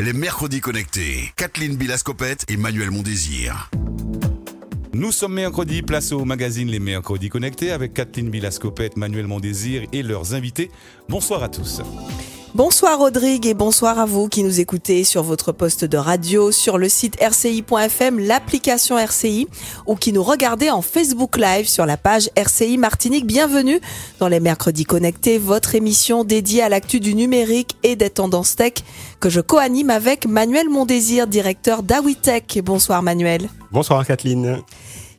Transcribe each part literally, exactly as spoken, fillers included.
Les Mercredis Connectés, Kathleen Bilas-Copette et Manuel Mondésir. Nous sommes mercredi, place au magazine Les Mercredis Connectés avec Kathleen Bilas-Copette, Manuel Mondésir et leurs invités. Bonsoir à tous. Bonsoir Rodrigue et bonsoir à vous qui nous écoutez sur votre poste de radio, sur le site r c i point f m, l'application R C I ou qui nous regardez en Facebook Live sur la page R C I Martinique. Bienvenue dans les Mercredis Connectés, votre émission dédiée à l'actu du numérique et des tendances tech que je co-anime avec Manuel Mondésir, directeur d'Awitech. Bonsoir Manuel. Bonsoir Kathleen.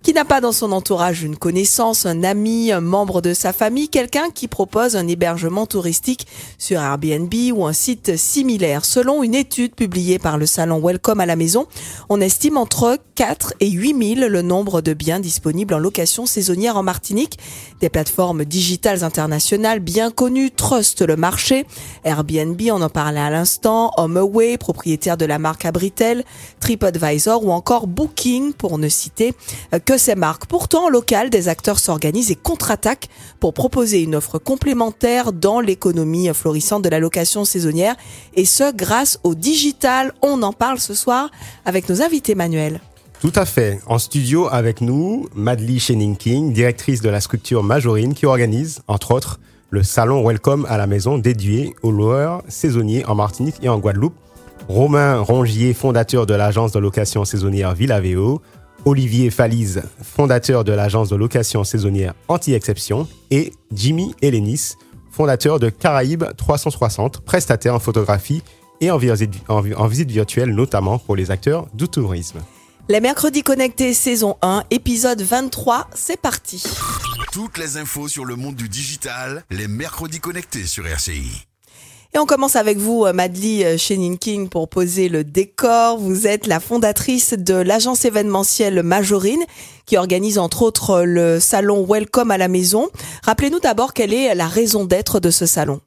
Qui n'a pas dans son entourage une connaissance, un ami, un membre de sa famille, quelqu'un qui propose un hébergement touristique sur Airbnb ou un site similaire. Selon une étude publiée par le salon Welcome à la maison, on estime entre quatre et huit mille le nombre de biens disponibles en location saisonnière en Martinique. Des plateformes digitales internationales bien connues, Trust le marché, Airbnb, on en parlait à l'instant, HomeAway, propriétaire de la marque Abritel, TripAdvisor ou encore Booking pour ne citer que ces marques. Pourtant, en local, des acteurs s'organisent et contre-attaquent pour proposer une offre complémentaire dans l'économie florissante de la location saisonnière, et ce, grâce au digital. On en parle ce soir avec nos invités, Manuel. Tout à fait. En studio avec nous, Madly Schenin-King, directrice de la structure Majorine, qui organise, entre autres, le salon Welcome à la maison dédié aux loueurs saisonniers en Martinique et en Guadeloupe. Romain Rongier, fondateur de l'agence de location saisonnière Villavéo, Olivier Falise, fondateur de l'agence de location saisonnière Antilles Exceptions, et Jimmy Hélénis, fondateur de Caraïbes trois cent soixante, prestataire en photographie et en visite, en, en visite virtuelle, notamment pour les acteurs du tourisme. Les Mercredis Connectés, saison un, épisode vingt-trois, c'est parti. Toutes les infos sur le monde du digital, les Mercredis Connectés sur R C I. Et on commence avec vous, Madly Schenin-King, pour poser le décor. Vous êtes la fondatrice de l'agence événementielle Majorine, qui organise entre autres le salon Welcome à la maison. Rappelez-nous d'abord quelle est la raison d'être de ce salon.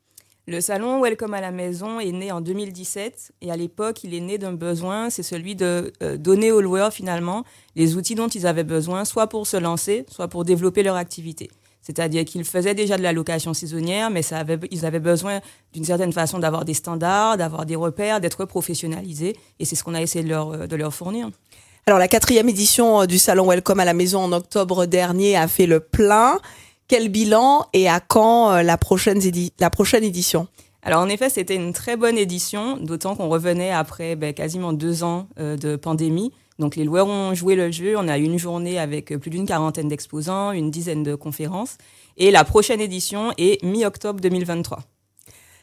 Le salon Welcome à la maison est né en deux mille dix-sept et à l'époque, il est né d'un besoin, c'est celui de donner aux loueurs finalement les outils dont ils avaient besoin, soit pour se lancer, soit pour développer leur activité. C'est-à-dire qu'ils faisaient déjà de la location saisonnière, mais ça avait, ils avaient besoin d'une certaine façon d'avoir des standards, d'avoir des repères, d'être professionnalisés. Et c'est ce qu'on a essayé de leur, de leur fournir. Alors, la quatrième édition du salon Welcome à la maison en octobre dernier a fait le plein. Quel bilan et à quand la prochaine, édi- la prochaine édition ? Alors, en effet, c'était une très bonne édition, d'autant qu'on revenait après ben, quasiment deux ans euh, de pandémie. Donc les loueurs ont joué le jeu, on a eu une journée avec plus d'une quarantaine d'exposants, une dizaine de conférences et la prochaine édition est mi-octobre deux mille vingt-trois.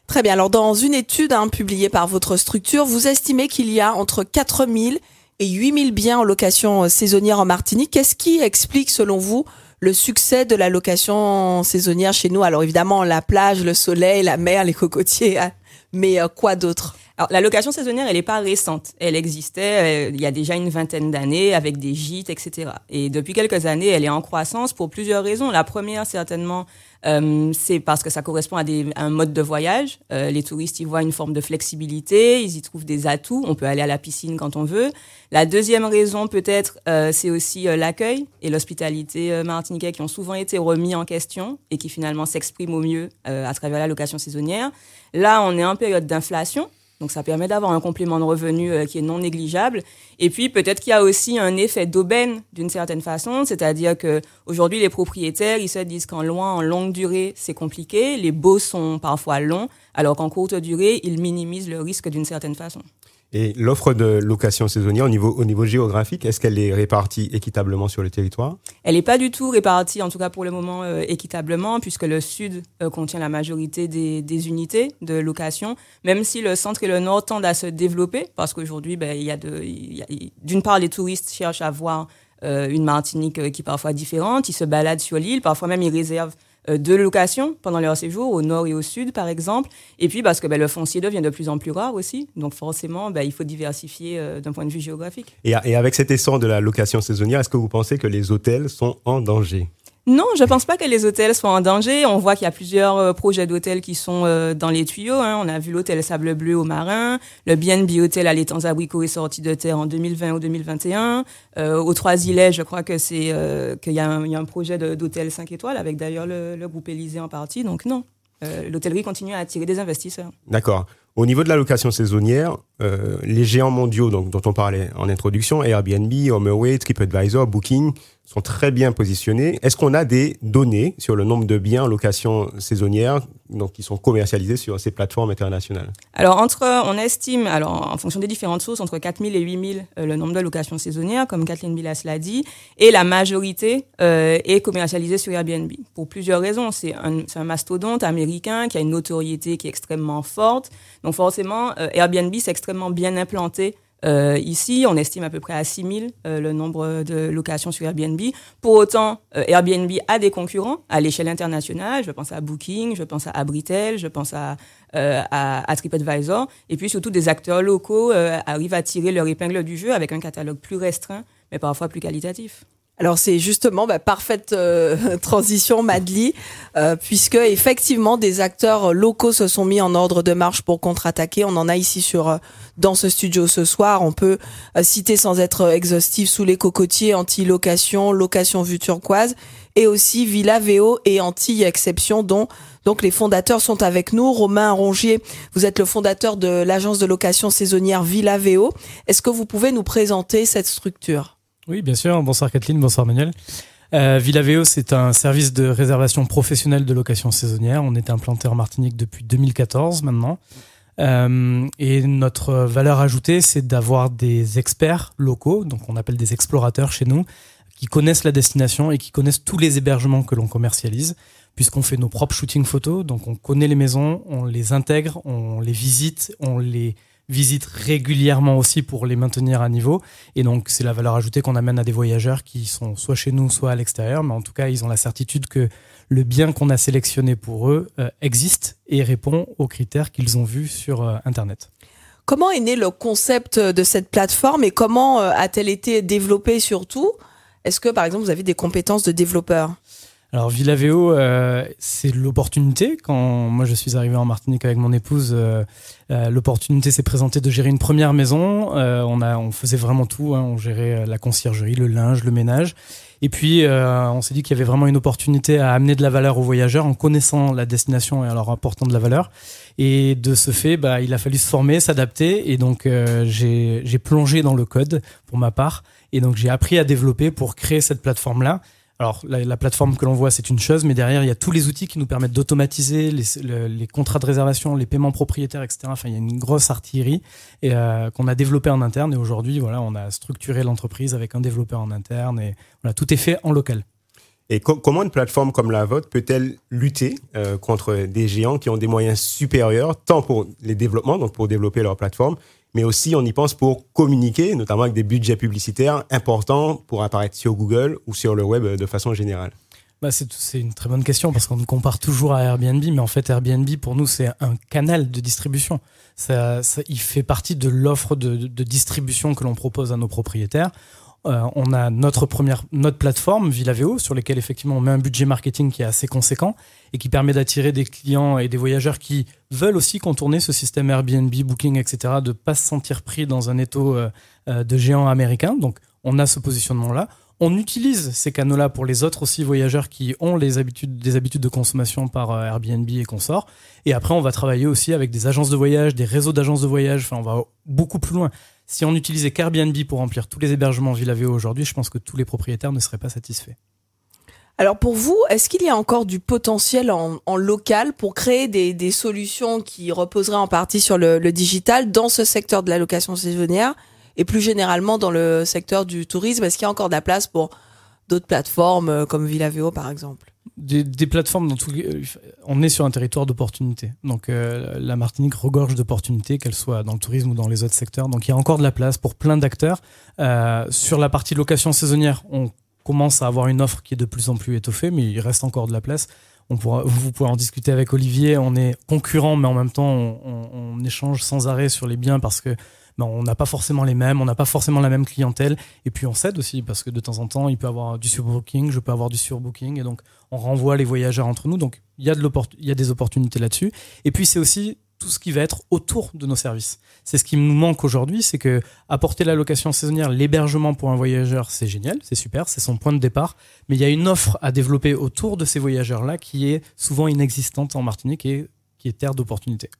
Très bien, alors dans une étude hein, publiée par votre structure, vous estimez qu'il y a entre quatre mille et huit mille biens en location saisonnière en Martinique. Qu'est-ce qui explique selon vous le succès de la location saisonnière chez nous? Alors évidemment la plage, le soleil, la mer, les cocotiers, hein, mais quoi d'autre? Alors, la location saisonnière, elle n'est pas récente. Elle existait euh, il y a déjà une vingtaine d'années avec des gîtes, et cetera. Et depuis quelques années, elle est en croissance pour plusieurs raisons. La première, certainement, euh, c'est parce que ça correspond à, des, à un mode de voyage. Euh, les touristes y voient une forme de flexibilité, ils y trouvent des atouts. On peut aller à la piscine quand on veut. La deuxième raison, peut-être, euh, c'est aussi euh, l'accueil et l'hospitalité euh, martiniquais qui ont souvent été remis en question et qui finalement s'expriment au mieux euh, à travers la location saisonnière. Là, on est en période d'inflation. Donc, ça permet d'avoir un complément de revenu euh, qui est non négligeable. Et puis, peut-être qu'il y a aussi un effet d'aubaine, d'une certaine façon. C'est-à-dire que aujourd'hui, les propriétaires, ils se disent qu'en loin, en longue durée, c'est compliqué. Les baux sont parfois longs, alors qu'en courte durée, ils minimisent le risque d'une certaine façon. Et l'offre de location saisonnière au niveau, au niveau géographique, est-ce qu'elle est répartie équitablement sur le territoire? Elle n'est pas du tout répartie, en tout cas pour le moment, euh, équitablement, puisque le sud euh, contient la majorité des, des unités de location, même si le centre et le nord tendent à se développer, parce qu'aujourd'hui, ben, il y a de, il y a, d'une part, les touristes cherchent à voir euh, une Martinique euh, qui est parfois différente, ils se baladent sur l'île, parfois même ils réservent de location pendant leur séjour, au nord et au sud, par exemple. Et puis, parce que ben, le foncier devient de plus en plus rare aussi. Donc, forcément, ben, il faut diversifier euh, d'un point de vue géographique. Et, et avec cet essor de la location saisonnière, est-ce que vous pensez que les hôtels sont en danger ? Non, je ne pense pas que les hôtels soient en danger. On voit qu'il y a plusieurs euh, projets d'hôtels qui sont euh, dans les tuyaux. Hein. On a vu l'hôtel Sable Bleu au Marin, le B and B Hôtel à l'étang Abricot est sorti de terre en deux mille vingt ou deux mille vingt et un. Euh, aux Trois-Îlets, je crois que c'est, euh, qu'il y a un, il y a un projet de, d'hôtel cinq étoiles avec d'ailleurs le, le groupe Élisée en partie. Donc non, euh, l'hôtellerie continue à attirer des investisseurs. D'accord. Au niveau de la location saisonnière, euh, les géants mondiaux donc, dont on parlait en introduction, Airbnb, HomeAway, TripAdvisor, Booking, sont très bien positionnés. Est-ce qu'on a des données sur le nombre de biens en location saisonnière donc, qui sont commercialisés sur ces plateformes internationales? Alors, entre, on estime, alors, en fonction des différentes sources, entre quatre mille et huit mille euh, le nombre de locations saisonnières, comme Kathleen Bilas l'a dit, et la majorité euh, est commercialisée sur Airbnb. Pour plusieurs raisons. C'est un, c'est un mastodonte américain qui a une notoriété qui est extrêmement forte. Donc, forcément, euh, Airbnb s'est extrêmement bien implanté Euh, ici, on estime à peu près à six mille euh, le nombre de locations sur Airbnb. Pour autant, euh, Airbnb a des concurrents à l'échelle internationale. Je pense à Booking, je pense à Abritel, je pense à, euh, à, à TripAdvisor. Et puis surtout, des acteurs locaux euh, arrivent à tirer leur épingle du jeu avec un catalogue plus restreint, mais parfois plus qualitatif. Alors c'est justement bah, parfaite euh, transition, Madly, euh, puisque effectivement des acteurs locaux se sont mis en ordre de marche pour contre-attaquer. On en a ici sur euh, dans ce studio ce soir. On peut euh, citer sans être exhaustif Sous les cocotiers, Anti-location, Location Vue Turquoise, et aussi Villavéo et Antilles Exceptions, dont donc les fondateurs sont avec nous. Romain Rongier, vous êtes le fondateur de l'agence de location saisonnière Villavéo. Est-ce que vous pouvez nous présenter cette structure ? Oui, bien sûr. Bonsoir Kathleen, bonsoir Manuel. Euh, Villavéo, c'est un service de réservation professionnelle de location saisonnière. On est implanté en Martinique depuis deux mille quatorze maintenant. Euh, et notre valeur ajoutée, c'est d'avoir des experts locaux, donc on appelle des explorateurs chez nous, qui connaissent la destination et qui connaissent tous les hébergements que l'on commercialise, puisqu'on fait nos propres shootings photos. Donc on connaît les maisons, on les intègre, on les visite, on les... visite régulièrement aussi pour les maintenir à niveau. Et donc, c'est la valeur ajoutée qu'on amène à des voyageurs qui sont soit chez nous, soit à l'extérieur. Mais en tout cas, ils ont la certitude que le bien qu'on a sélectionné pour eux euh, existe et répond aux critères qu'ils ont vus sur euh, Internet. Comment est né le concept de cette plateforme et comment euh, a-t-elle été développée surtout ? Est-ce que, par exemple, vous avez des compétences de développeur ? Alors Villavéo, euh, c'est l'opportunité. Quand moi je suis arrivé en Martinique avec mon épouse, euh, euh, l'opportunité s'est présentée de gérer une première maison. Euh, on a, on faisait vraiment tout. Hein. On gérait la conciergerie, le linge, le ménage. Et puis euh, on s'est dit qu'il y avait vraiment une opportunité à amener de la valeur aux voyageurs en connaissant la destination et en leur apportant de la valeur. Et de ce fait, bah il a fallu se former, s'adapter. Et donc euh, j'ai, j'ai plongé dans le code pour ma part. Et donc j'ai appris à développer pour créer cette plateforme-là. Alors, la, la plateforme que l'on voit, c'est une chose, mais derrière, il y a tous les outils qui nous permettent d'automatiser les, le, les contrats de réservation, les paiements propriétaires, et cetera. Enfin, il y a une grosse artillerie et, euh, qu'on a développée en interne. Et aujourd'hui, voilà, on a structuré l'entreprise avec un développeur en interne et voilà, tout est fait en local. Et com- comment une plateforme comme la vôtre peut-elle lutter euh, contre des géants qui ont des moyens supérieurs, tant pour les développements, donc pour développer leur plateforme, mais aussi on y pense pour communiquer, notamment avec des budgets publicitaires importants pour apparaître sur Google ou sur le web de façon générale. Bah c'est, c'est une très bonne question parce qu'on compare toujours à Airbnb, mais en fait Airbnb pour nous c'est un canal de distribution. Ça, ça, il fait partie de l'offre de, de, de distribution que l'on propose à nos propriétaires. Euh, on a notre première, notre plateforme Villavéo sur laquelle effectivement on met un budget marketing qui est assez conséquent et qui permet d'attirer des clients et des voyageurs qui veulent aussi contourner ce système Airbnb, Booking, et cetera, de ne pas se sentir pris dans un étau euh, de géants américains. Donc on a ce positionnement-là. On utilise ces canaux-là pour les autres aussi voyageurs qui ont les habitudes, des habitudes de consommation par Airbnb et consorts. Et après, on va travailler aussi avec des agences de voyage, des réseaux d'agences de voyage. Enfin, on va beaucoup plus loin. Si on utilisait qu'Airbnb pour remplir tous les hébergements Villavéo aujourd'hui, je pense que tous les propriétaires ne seraient pas satisfaits. Alors pour vous, est-ce qu'il y a encore du potentiel en, en local pour créer des, des solutions qui reposeraient en partie sur le, le digital dans ce secteur de la location saisonnière ? Et plus généralement dans le secteur du tourisme, est-ce qu'il y a encore de la place pour d'autres plateformes comme Villavéo par exemple ? Des, des plateformes dans tout, on est sur un territoire d'opportunités. Donc euh, la Martinique regorge d'opportunités, qu'elles soient dans le tourisme ou dans les autres secteurs. Donc il y a encore de la place pour plein d'acteurs. Euh, sur la partie location saisonnière, on commence à avoir une offre qui est de plus en plus étoffée, mais il reste encore de la place. On pourra, vous pourrez en discuter avec Olivier. On est concurrents, mais en même temps, on, on, on échange sans arrêt sur les biens parce que ben, on n'a pas forcément les mêmes, on n'a pas forcément la même clientèle. Et puis on s'aide aussi parce que de temps en temps, il peut avoir du surbooking, je peux avoir du surbooking. Et donc, on renvoie les voyageurs entre nous. Donc, il y a de l'opport- il y a des opportunités là-dessus. Et puis, c'est aussi tout ce qui va être autour de nos services. C'est ce qui nous manque aujourd'hui, c'est que apporter la location saisonnière, l'hébergement pour un voyageur, c'est génial, c'est super, c'est son point de départ. Mais il y a une offre à développer autour de ces voyageurs-là qui est souvent inexistante en Martinique et qui est terre d'opportunités.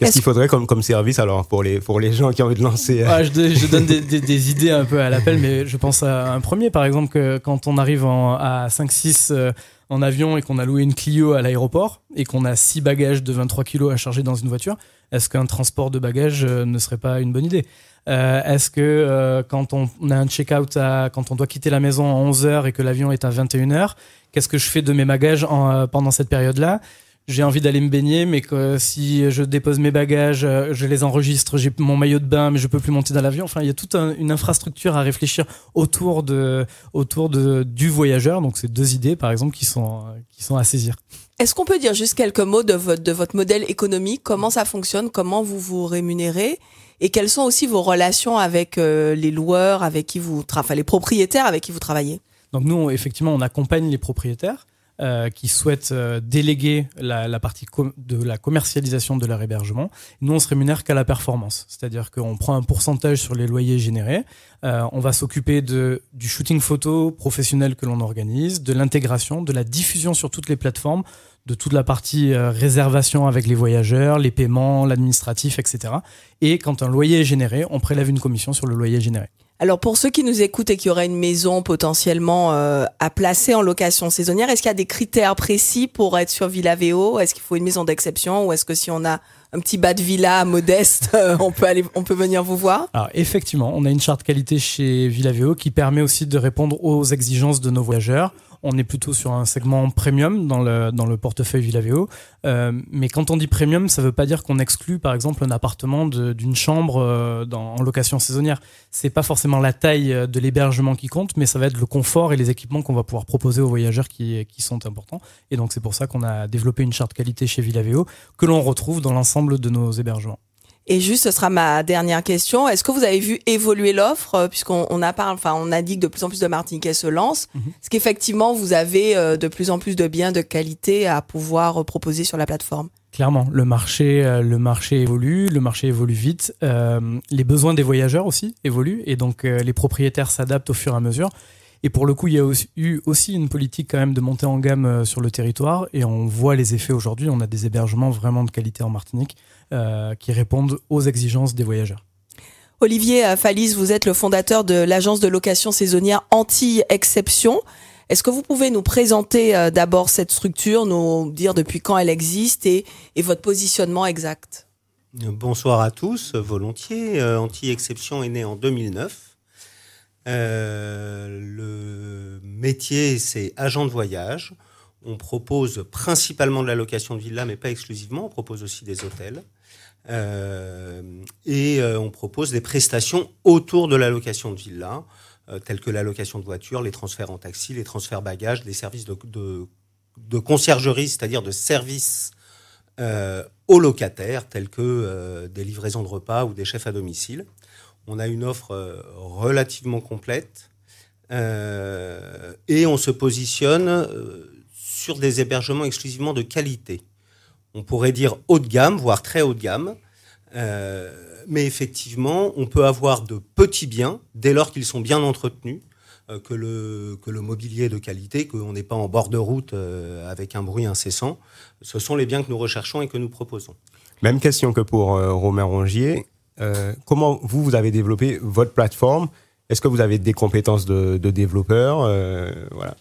Qu'est-ce Est-ce qu'il faudrait comme, comme service alors pour les, pour les gens qui ont envie de lancer euh... ah, je, je donne des, des, des idées un peu à l'appel, mais je pense à un premier, par exemple, que quand on arrive en, à cinq six euh, en avion et qu'on a loué une Clio à l'aéroport et qu'on a six bagages de vingt-trois kilos à charger dans une voiture, est-ce qu'un transport de bagages euh, ne serait pas une bonne idée ? Euh, est-ce que euh, quand on, on a un check-out, à, quand on doit quitter la maison à onze heures et que l'avion est à vingt et une heures, qu'est-ce que je fais de mes bagages en, euh, pendant cette période-là ? J'ai envie d'aller me baigner, mais que si je dépose mes bagages, je les enregistre, j'ai mon maillot de bain, mais je peux plus monter dans l'avion. Enfin, il y a toute un, une infrastructure à réfléchir autour de, autour de, du voyageur. Donc, c'est deux idées, par exemple, qui sont, qui sont à saisir. Est-ce qu'on peut dire juste quelques mots de votre, de votre modèle économique? Comment ça fonctionne? Comment vous vous rémunérez? Et quelles sont aussi vos relations avec euh, les loueurs, avec qui vous, tra- enfin, les propriétaires avec qui vous travaillez? Donc, nous, effectivement, on accompagne les propriétaires. Euh, qui souhaitent euh, déléguer la, la partie com- de la commercialisation de leur hébergement. Nous, on se rémunère qu'à la performance, c'est-à-dire qu'on prend un pourcentage sur les loyers générés, euh, on va s'occuper de, du shooting photo professionnel que l'on organise, de l'intégration, de la diffusion sur toutes les plateformes, de toute la partie euh, réservation avec les voyageurs, les paiements, l'administratif, et cetera. Et quand un loyer est généré, on prélève une commission sur le loyer généré. Alors, pour ceux qui nous écoutent et qui auraient une maison potentiellement euh, à placer en location saisonnière, est-ce qu'il y a des critères précis pour être sur Villavéo? Est-ce qu'il faut une maison d'exception ou est-ce que si on a un petit bas de villa modeste, euh, on peut aller, on peut venir vous voir? Alors, effectivement, on a une charte qualité chez Villavéo qui permet aussi de répondre aux exigences de nos voyageurs. On est plutôt sur un segment premium dans le, dans le portefeuille Villavéo. Euh, mais quand on dit premium, ça ne veut pas dire qu'on exclut, par exemple, un appartement de, d'une chambre euh, dans, en location saisonnière. Ce n'est pas forcément la taille de l'hébergement qui compte, mais ça va être le confort et les équipements qu'on va pouvoir proposer aux voyageurs qui, qui sont importants. Et donc, c'est pour ça qu'on a développé une charte qualité chez Villavéo que l'on retrouve dans l'ensemble de nos hébergements. Et juste, ce sera ma dernière question. Est-ce que vous avez vu évoluer l'offre, puisqu'on on a parle, enfin, on a dit que de plus en plus de Martiniquais se lancent. Mm-hmm. Est-ce qu'effectivement, vous avez de plus en plus de biens de qualité à pouvoir proposer sur la plateforme? Clairement, le marché, le marché évolue, le marché évolue vite. Euh, les besoins des voyageurs aussi évoluent, et donc euh, les propriétaires s'adaptent au fur et à mesure. Et pour le coup, il y a aussi, eu aussi une politique quand même de montée en gamme sur le territoire, et on voit les effets aujourd'hui. On a des hébergements vraiment de qualité en Martinique euh, qui répondent aux exigences des voyageurs. Olivier Falise, vous êtes le fondateur de l'agence de location saisonnière Antilles Exceptions. Est-ce que vous pouvez nous présenter d'abord cette structure, nous dire depuis quand elle existe et, et votre positionnement exact? Bonsoir à tous, volontiers. Antilles Exceptions est né en deux mille neuf. Euh, le métier, c'est agent de voyage. On propose principalement de la location de villas, mais pas exclusivement. On propose aussi des hôtels. Euh, et euh, on propose des prestations autour de la location de villas, euh, telles que la location de voitures, les transferts en taxi, les transferts bagages, les services de, de, de conciergerie, c'est-à-dire de services euh, aux locataires, tels que euh, des livraisons de repas ou des chefs à domicile. On a une offre relativement complète euh, et on se positionne sur des hébergements exclusivement de qualité. On pourrait dire haut de gamme, voire très haut de gamme, euh, mais effectivement, on peut avoir de petits biens dès lors qu'ils sont bien entretenus, euh, que, le, que le mobilier est de qualité, qu'on n'est pas en bord de route euh, avec un bruit incessant. Ce sont les biens que nous recherchons et que nous proposons. Même question que pour euh, Romain Rongier. Euh, comment vous, vous avez développé votre plateforme? Est-ce que vous avez des compétences de, de développeur? euh, voilà.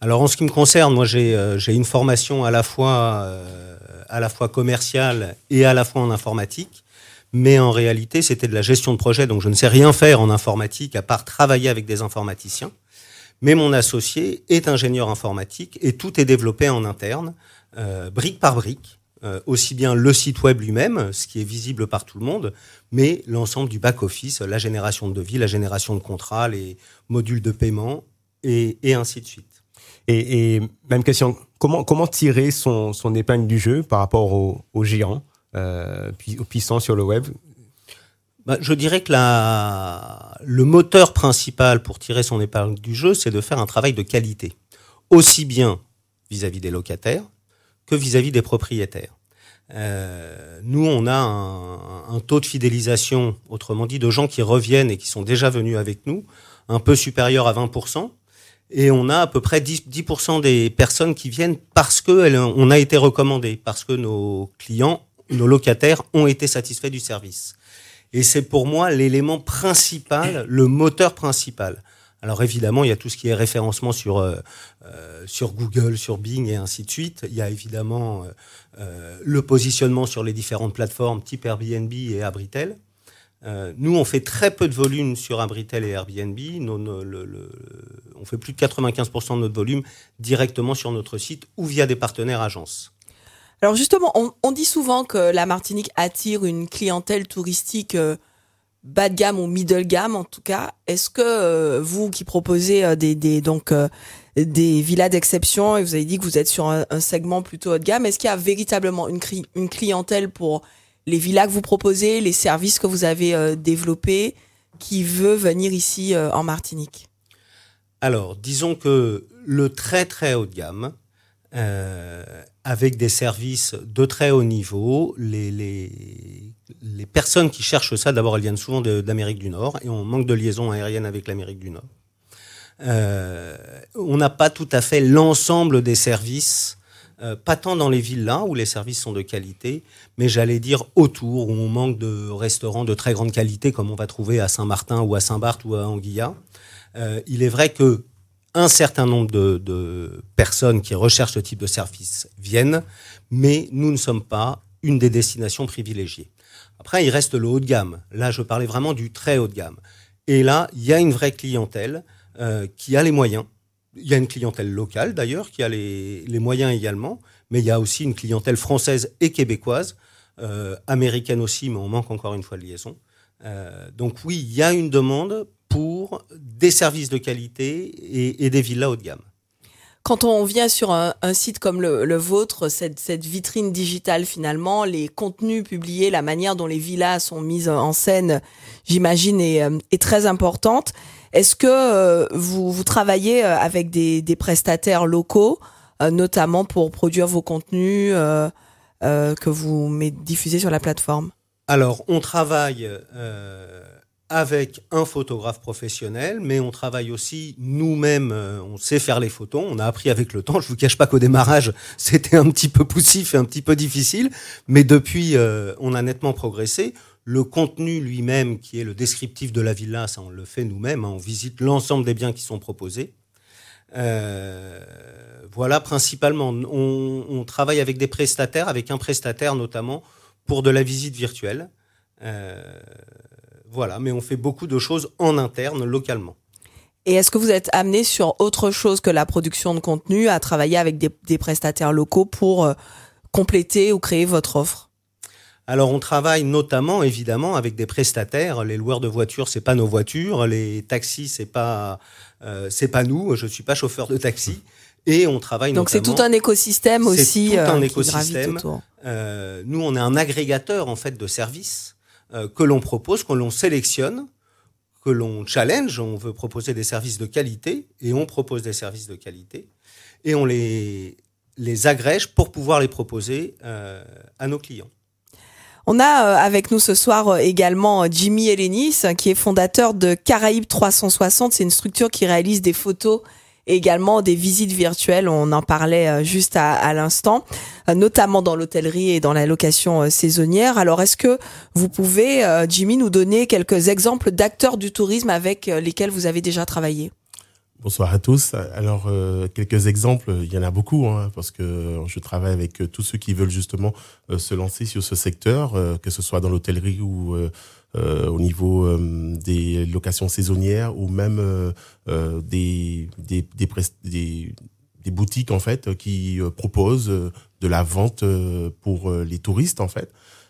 Alors, en ce qui me concerne, moi, j'ai, euh, j'ai une formation à la, fois, euh, à la fois commerciale et à la fois en informatique. Mais en réalité, c'était de la gestion de projet. Donc, je ne sais rien faire en informatique à part travailler avec des informaticiens. Mais mon associé est ingénieur informatique et tout est développé en interne, euh, brique par brique. Aussi bien le site web lui-même, ce qui est visible par tout le monde, mais l'ensemble du back-office, la génération de devis, la génération de contrats, les modules de paiement, et, et ainsi de suite. Et, et même question, comment, comment tirer son, son épingle du jeu par rapport aux au géants, euh, puis aux puissants sur le web? Bah, je dirais que la, le moteur principal pour tirer son épingle du jeu, c'est de faire un travail de qualité, aussi bien vis-à-vis des locataires, que vis-à-vis des propriétaires. Euh, nous, on a un, un taux de fidélisation, autrement dit, de gens qui reviennent et qui sont déjà venus avec nous, un peu supérieur à vingt pour cent, et on a à peu près dix pour cent des personnes qui viennent parce qu'on a été recommandés, parce que nos clients nos locataires ont été satisfaits du service. Et c'est pour moi l'élément principal, le moteur principal. Alors évidemment, il y a tout ce qui est référencement sur, euh, sur Google, sur Bing et ainsi de suite. Il y a évidemment euh, le positionnement sur les différentes plateformes type Airbnb et Abritel. Euh, nous, on fait très peu de volume sur Abritel et Airbnb. Nos, nos, le, le, on fait plus de quatre-vingt-quinze pour cent de notre volume directement sur notre site ou via des partenaires agences. Alors justement, on, on dit souvent que la Martinique attire une clientèle touristique euh, bas de gamme ou middle gamme en tout cas. Est-ce que euh, vous qui proposez euh, des, des, donc, euh, des villas d'exception et vous avez dit que vous êtes sur un, un segment plutôt haut de gamme, est-ce qu'il y a véritablement une, cri- une clientèle pour les villas que vous proposez, les services que vous avez euh, développés qui veut venir ici euh, en Martinique? Alors disons que le très très haut de gamme, Euh, avec des services de très haut niveau. Les, les, les personnes qui cherchent ça, d'abord, elles viennent souvent de, d'Amérique du Nord et on manque de liaison aérienne avec l'Amérique du Nord. Euh, on n'a pas tout à fait l'ensemble des services, euh, pas tant dans les villas où les services sont de qualité, mais j'allais dire autour où on manque de restaurants de très grande qualité comme on va trouver à Saint-Martin ou à Saint-Barth ou à Anguilla. Euh, il est vrai que un certain nombre de, de personnes qui recherchent ce type de service viennent, mais nous ne sommes pas une des destinations privilégiées. Après, il reste le haut de gamme. Là, je parlais vraiment du très haut de gamme. Et là, il y a une vraie clientèle euh, qui a les moyens. Il y a une clientèle locale, d'ailleurs, qui a les, les moyens également, mais il y a aussi une clientèle française et québécoise, euh, américaine aussi, mais on manque encore une fois de liaison. Euh, donc oui, il y a une demande pour des services de qualité et, et des villas haut de gamme. Quand on vient sur un, un site comme le, le vôtre, cette, cette vitrine digitale finalement, les contenus publiés, la manière dont les villas sont mises en scène, j'imagine, est, est très importante. Est-ce que euh, vous, vous travaillez avec des, des prestataires locaux, euh, notamment pour produire vos contenus euh, euh, que vous diffusez sur la plateforme? Alors, on travaille... Euh avec un photographe professionnel, mais on travaille aussi nous-mêmes, on sait faire les photos, on a appris avec le temps. Je ne vous cache pas qu'au démarrage, c'était un petit peu poussif et un petit peu difficile, mais depuis, euh, on a nettement progressé. Le contenu lui-même, qui est le descriptif de la villa, ça on le fait nous-mêmes, hein, on visite l'ensemble des biens qui sont proposés. Euh, voilà, principalement, on, on travaille avec des prestataires, avec un prestataire notamment, pour de la visite virtuelle. Euh, Voilà, mais on fait beaucoup de choses en interne, localement. Et est-ce que vous êtes amené sur autre chose que la production de contenu à travailler avec des, des prestataires locaux pour euh, compléter ou créer votre offre? Alors, on travaille notamment, évidemment, avec des prestataires. Les loueurs de voitures, c'est pas nos voitures. Les taxis, c'est pas, euh, c'est pas nous. Je suis pas chauffeur de taxi. Et on travaille donc notamment... Donc, c'est tout un écosystème aussi qui gravite autour. C'est tout un écosystème. Euh, nous, on est un agrégateur, en fait, de services que l'on propose, que l'on sélectionne, que l'on challenge. On veut proposer des services de qualité et on propose des services de qualité et on les, les agrège pour pouvoir les proposer euh, à nos clients. On a avec nous ce soir également Jimmy Hélénis, qui est fondateur de Caraïbes trois cent soixante. C'est une structure qui réalise des photos et également des visites virtuelles. On en parlait juste à, à l'instant, notamment dans l'hôtellerie et dans la location saisonnière. Alors, est-ce que vous pouvez, Jimmy, nous donner quelques exemples d'acteurs du tourisme avec lesquels vous avez déjà travaillé? Bonsoir à tous. Alors, euh, quelques exemples, il y en a beaucoup, hein, parce que je travaille avec tous ceux qui veulent justement euh, se lancer sur ce secteur, euh, que ce soit dans l'hôtellerie ou... Euh, Euh, au niveau euh, des locations saisonnières ou même euh, euh, des, des, des, pres- des, des boutiques en fait qui euh, proposent euh, de la vente euh, pour euh, les touristes en fait.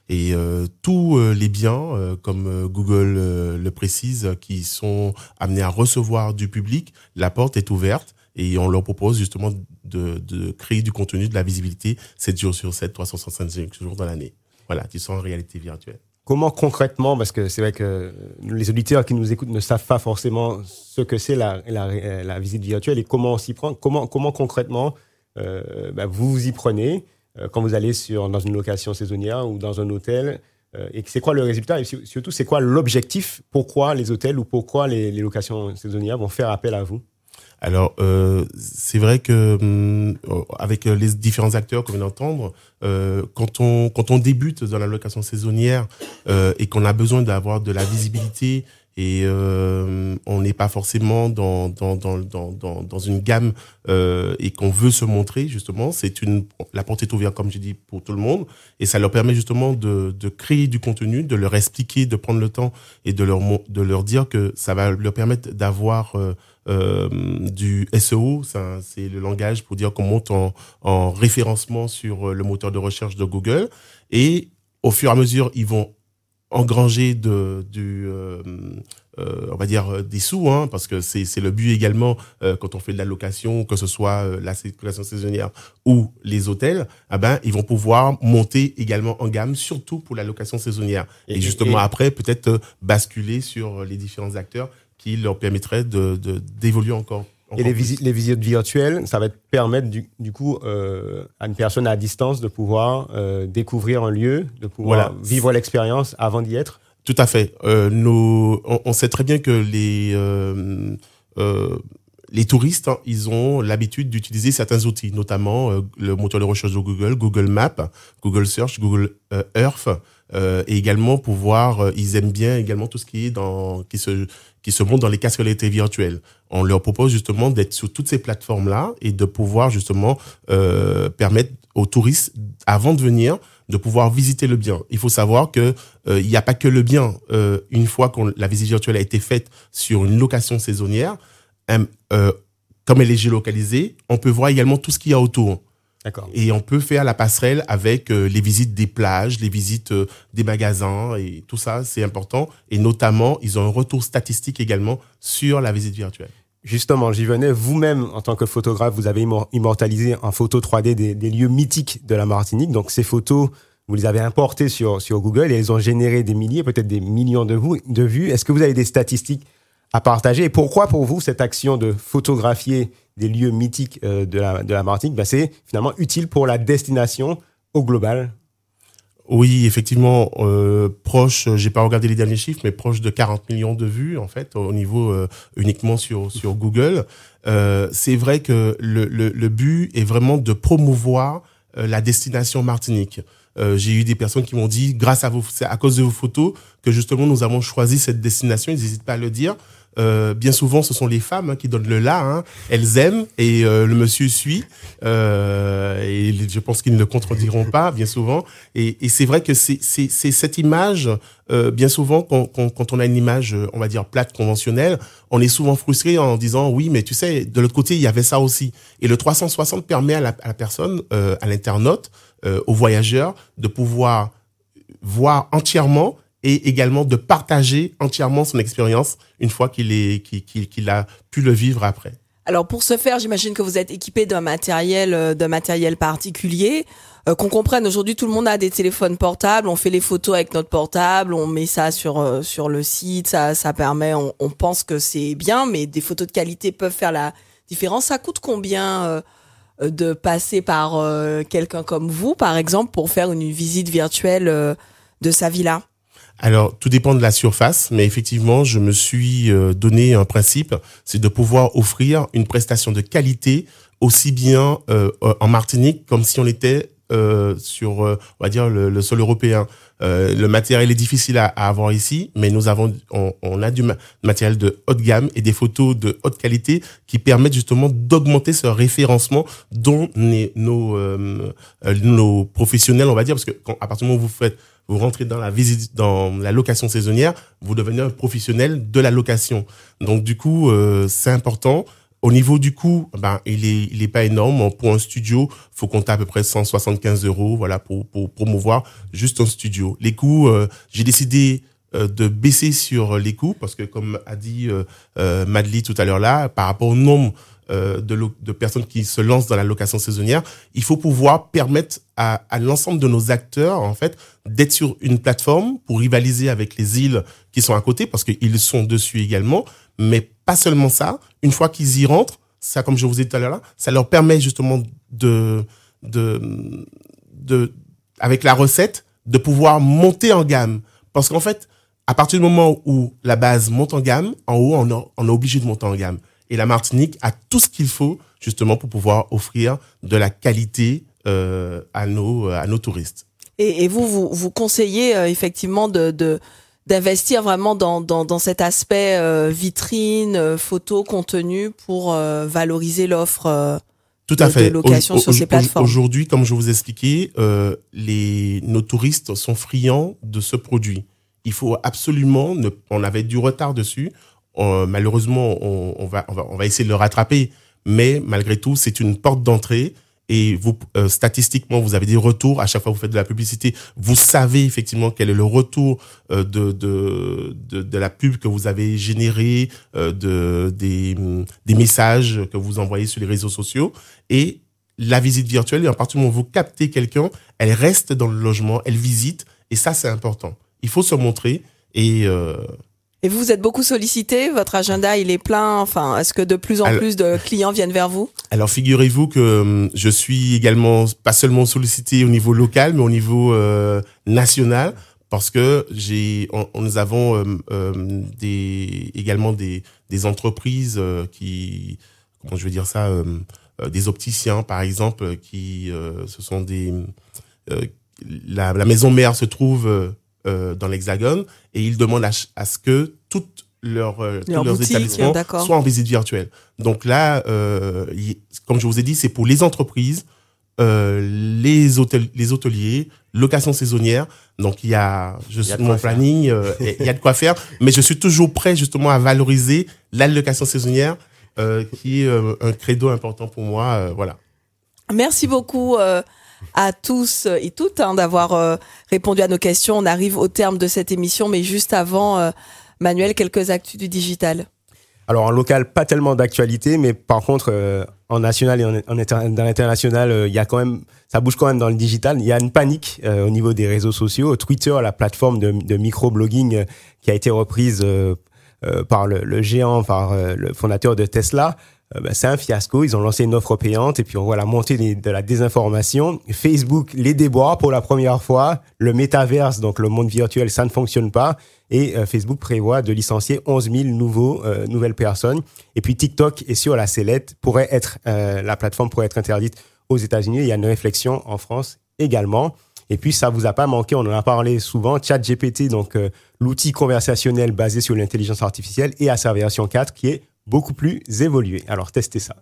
Et euh, tous euh, les biens, euh, comme euh, Google euh, le précise, euh, qui sont amenés à recevoir du public, la porte est ouverte et on leur propose justement de, de créer du contenu, de la visibilité sept jours sur sept, trois cent soixante-cinq jours dans l'année. Voilà, qui sont en réalité virtuelle. Comment concrètement, parce que c'est vrai que les auditeurs qui nous écoutent ne savent pas forcément ce que c'est la, la, la visite virtuelle et comment on s'y prend, comment, comment concrètement euh, bah vous vous y prenez euh, quand vous allez sur, dans une location saisonnière ou dans un hôtel euh, et c'est quoi le résultat et surtout c'est quoi l'objectif, pourquoi les hôtels ou pourquoi les, les locations saisonnières vont faire appel à vous? Alors, euh, c'est vrai que euh, avec les différents acteurs qu'on vient d'entendre, euh, quand on quand on débute dans la location saisonnière euh, et qu'on a besoin d'avoir de la visibilité et euh, on n'est pas forcément dans dans dans dans dans une gamme euh, et qu'on veut se montrer justement, c'est une la porte est ouverte comme j'ai dit pour tout le monde et ça leur permet justement de de créer du contenu, de leur expliquer, de prendre le temps et de leur de leur dire que ça va leur permettre d'avoir euh, Euh, du S E O, ça, c'est le langage pour dire qu'on monte en, en référencement sur le moteur de recherche de Google. Et au fur et à mesure, ils vont engranger de, du, euh, euh, on va dire des sous, hein, parce que c'est, c'est le but également euh, quand on fait de la location, que ce soit euh, la location saisonnière ou les hôtels. Ah ben, ils vont pouvoir monter également en gamme, surtout pour la location saisonnière. Et, et justement et... après, peut-être basculer sur les différents acteurs qui leur permettrait de, de, d'évoluer encore. encore et les, visi- les visites virtuelles, ça va permettre du, du coup euh, à une personne à distance de pouvoir euh, découvrir un lieu, de pouvoir voilà. vivre l'expérience avant d'y être. Tout à fait. Euh, nos, on, on sait très bien que les, euh, euh, les touristes, hein, ils ont l'habitude d'utiliser certains outils, notamment euh, le moteur de recherche de Google, Google Maps, Google Search, Google euh, Earth, Euh, et également pouvoir, euh, ils aiment bien également tout ce qui est dans, qui se, qui se monte dans les casques de réalité virtuelle. On leur propose justement d'être sur toutes ces plateformes-là et de pouvoir justement euh, permettre aux touristes, avant de venir, de pouvoir visiter le bien. Il faut savoir que euh, il n'y a pas que le bien. Euh, une fois que la visite virtuelle a été faite sur une location saisonnière, euh, euh, comme elle est géolocalisée, on peut voir également tout ce qu'il y a autour. D'accord. Et on peut faire la passerelle avec euh, les visites des plages, les visites euh, des magasins et tout ça, c'est important. Et notamment, ils ont un retour statistique également sur la visite virtuelle. Justement, j'y venais. Vous-même, en tant que photographe, vous avez immortalisé en photo trois D des, des lieux mythiques de la Martinique. Donc, ces photos, vous les avez importées sur, sur Google et elles ont généré des milliers, peut-être des millions de, vous, de vues. Est-ce que vous avez des statistiques à partager? Et pourquoi, pour vous, cette action de photographier des lieux mythiques euh, de la, de la Martinique, ben c'est finalement utile pour la destination au global? Oui, effectivement, euh, proche, j'ai pas regardé les derniers chiffres, mais proche de quarante millions de vues, en fait, au niveau euh, uniquement sur, sur Google. Euh, c'est vrai que le, le, le but est vraiment de promouvoir euh, la destination Martinique. Euh, j'ai eu des personnes qui m'ont dit, grâce à vos, à cause de vos photos, que justement nous avons choisi cette destination, ils n'hésitent pas à le dire. Euh, bien souvent, ce sont les femmes hein, qui donnent le là. Hein. Elles aiment et euh, le monsieur suit. Euh, et je pense qu'ils ne le contrediront pas, bien souvent. Et, et c'est vrai que c'est, c'est, c'est cette image, euh, bien souvent, quand, quand, quand on a une image, on va dire, plate, conventionnelle, on est souvent frustré en disant, oui, mais tu sais, de l'autre côté, il y avait ça aussi. Et le trois cent soixante permet à la, à la personne, euh, à l'internaute, euh, au voyageur, de pouvoir voir entièrement et également de partager entièrement son expérience une fois qu'il, est, qu'il, qu'il a pu le vivre après. Alors pour ce faire, j'imagine que vous êtes équipé d'un matériel, d'un matériel particulier. Euh, qu'on comprenne, aujourd'hui tout le monde a des téléphones portables, on fait les photos avec notre portable, on met ça sur, sur le site, ça, ça permet, on, on pense que c'est bien, mais des photos de qualité peuvent faire la différence. Ça coûte combien euh, de passer par euh, quelqu'un comme vous, par exemple, pour faire une, une visite virtuelle euh, de sa villa ? Alors, tout dépend de la surface, mais effectivement, je me suis donné un principe, c'est de pouvoir offrir une prestation de qualité aussi bien euh, en Martinique comme si on était euh, sur, on va dire, le, le sol européen. Euh, le matériel est difficile à, à avoir ici, mais nous avons, on, on a du matériel de haute gamme et des photos de haute qualité qui permettent justement d'augmenter ce référencement dont les, nos, euh, nos professionnels, on va dire, parce que quand, à partir du moment où vous faites vous rentrez dans la visite, dans la location saisonnière, vous devenez un professionnel de la location. Donc du coup, euh, c'est important. Au niveau du coût, ben il est il est pas énorme. Pour un studio, faut compter à peu près cent soixante-quinze euros, voilà, pour pour promouvoir juste un studio. Les coûts, euh, j'ai décidé euh, de baisser sur les coûts parce que comme a dit euh, euh, Madly tout à l'heure là, par rapport au nombre euh, de lo- de personnes qui se lancent dans la location saisonnière, il faut pouvoir permettre à, à l'ensemble de nos acteurs en fait d'être sur une plateforme pour rivaliser avec les îles qui sont à côté, parce qu'ils sont dessus également, mais pas seulement ça. Une fois qu'ils y rentrent, ça, comme je vous ai dit tout à l'heure, ça leur permet justement de, de, de, avec la recette, de pouvoir monter en gamme. Parce qu'en fait, à partir du moment où la base monte en gamme, en haut, on, a, on est obligé de monter en gamme. Et la Martinique a tout ce qu'il faut justement pour pouvoir offrir de la qualité euh, à nos à nos touristes. Et, et vous, vous vous conseillez euh, effectivement de, de d'investir vraiment dans dans dans cet aspect euh, vitrine, euh, photo, contenu pour euh, valoriser l'offre. Euh... Tout à de, fait. De location au, sur au, ces plateformes. Aujourd'hui, comme je vous expliquais, euh, les, nos touristes sont friands de ce produit. Il faut absolument, ne, on avait du retard dessus. On, malheureusement, on, on, va, on, va, on va essayer de le rattraper. Mais malgré tout, c'est une porte d'entrée. Et vous, euh, statistiquement, vous avez des retours. À chaque fois que vous faites de la publicité, vous savez effectivement quel est le retour euh, de, de, de, de la pub que vous avez générée, euh, de, des, des messages que vous envoyez sur les réseaux sociaux. Et la visite virtuelle, à partir du moment où vous captez quelqu'un, elle reste dans le logement, elle visite. Et ça, c'est important. Il faut se montrer et... Euh Et vous, vous êtes beaucoup sollicité, votre agenda, il est plein. Enfin, est-ce que de plus en alors, plus de clients viennent vers vous? Alors, figurez-vous que je suis également pas seulement sollicité au niveau local, mais au niveau euh, national, parce que j'ai, on, nous avons euh, euh, des, également des, des entreprises euh, qui, comment je veux dire ça, euh, euh, des opticiens, par exemple, qui, euh, ce sont des, euh, la, la maison mère se trouve. Euh, Euh, dans l'Hexagone, et ils demandent à, à ce que toutes leurs, euh, tous leurs boutique, établissements soient en visite virtuelle. Donc là, euh, y, comme je vous ai dit, c'est pour les entreprises, euh, les, hôtel, les hôteliers, location saisonnière. Donc il y a, je y a suis, mon planning, euh, il y a de quoi faire, mais je suis toujours prêt justement à valoriser la location saisonnière, euh, qui est euh, un credo important pour moi. Euh, voilà. Merci beaucoup. Euh... à tous et toutes hein, d'avoir euh, répondu à nos questions. On arrive au terme de cette émission, mais juste avant, euh, Manuel, quelques actus du digital. Alors en local, pas tellement d'actualité, mais par contre, euh, en national et en, en inter- dans l'international, euh, y a quand même, ça bouge quand même dans le digital. Il y a une panique euh, au niveau des réseaux sociaux. Twitter, la plateforme de, de micro-blogging euh, qui a été reprise euh, euh, par le, le géant, par euh, le fondateur de Tesla, ben, c'est un fiasco. Ils ont lancé une offre payante et puis on voit la montée des, de la désinformation. Facebook, les déboires pour la première fois. Le métaverse, donc le monde virtuel, ça ne fonctionne pas. Et euh, Facebook prévoit de licencier onze mille nouveaux, euh, nouvelles personnes. Et puis TikTok est sur la sellette. Pourrait être, euh, la plateforme pourrait être interdite aux États-Unis. Il y a une réflexion en France également. Et puis, ça ne vous a pas manqué, on en a parlé souvent, ChatGPT, donc euh, l'outil conversationnel basé sur l'intelligence artificielle, et à sa version quatre qui est beaucoup plus évolué. Alors, testez ça.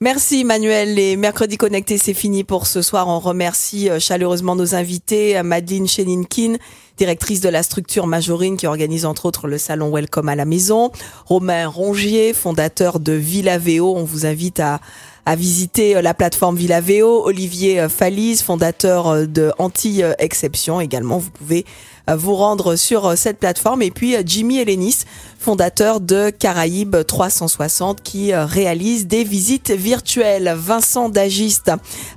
Merci Manuel. Les Mercredis Connectés, c'est fini pour ce soir. On remercie chaleureusement nos invités, Madly Schenin-King, directrice de la structure Majorine, qui organise entre autres le salon Welcome à la maison, Romain Rongier, fondateur de Villavéo. On vous invite à, à visiter la plateforme Villavéo. Olivier Falise, fondateur de Antilles Exceptions. Également, vous pouvez vous rendre sur cette plateforme. Et puis Jimmy Hélénis, fondateur de Caraïbes trois cent soixante, qui réalise des visites virtuelles. Vincent Dagiste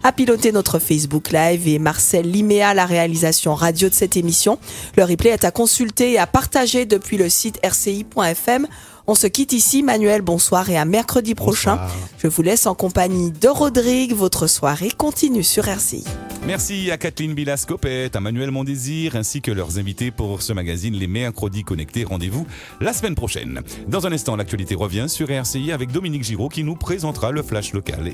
a piloté notre Facebook Live et Marcel Liméa la réalisation radio de cette émission. Le replay est à consulter et à partager depuis le site r c i point f m. On se quitte ici. Manuel, bonsoir et à mercredi prochain. Bonsoir. Je vous laisse en compagnie de Rodrigue. Votre soirée continue sur R C I. Merci à Kathleen Bilas-Copette, à Manuel Mondésir, ainsi que leurs invités pour ce magazine Les Mercredis Connectés. Rendez-vous la semaine prochaine. Dans un instant, l'actualité revient sur R C I avec Dominique Giraud qui nous présentera le Flash Local.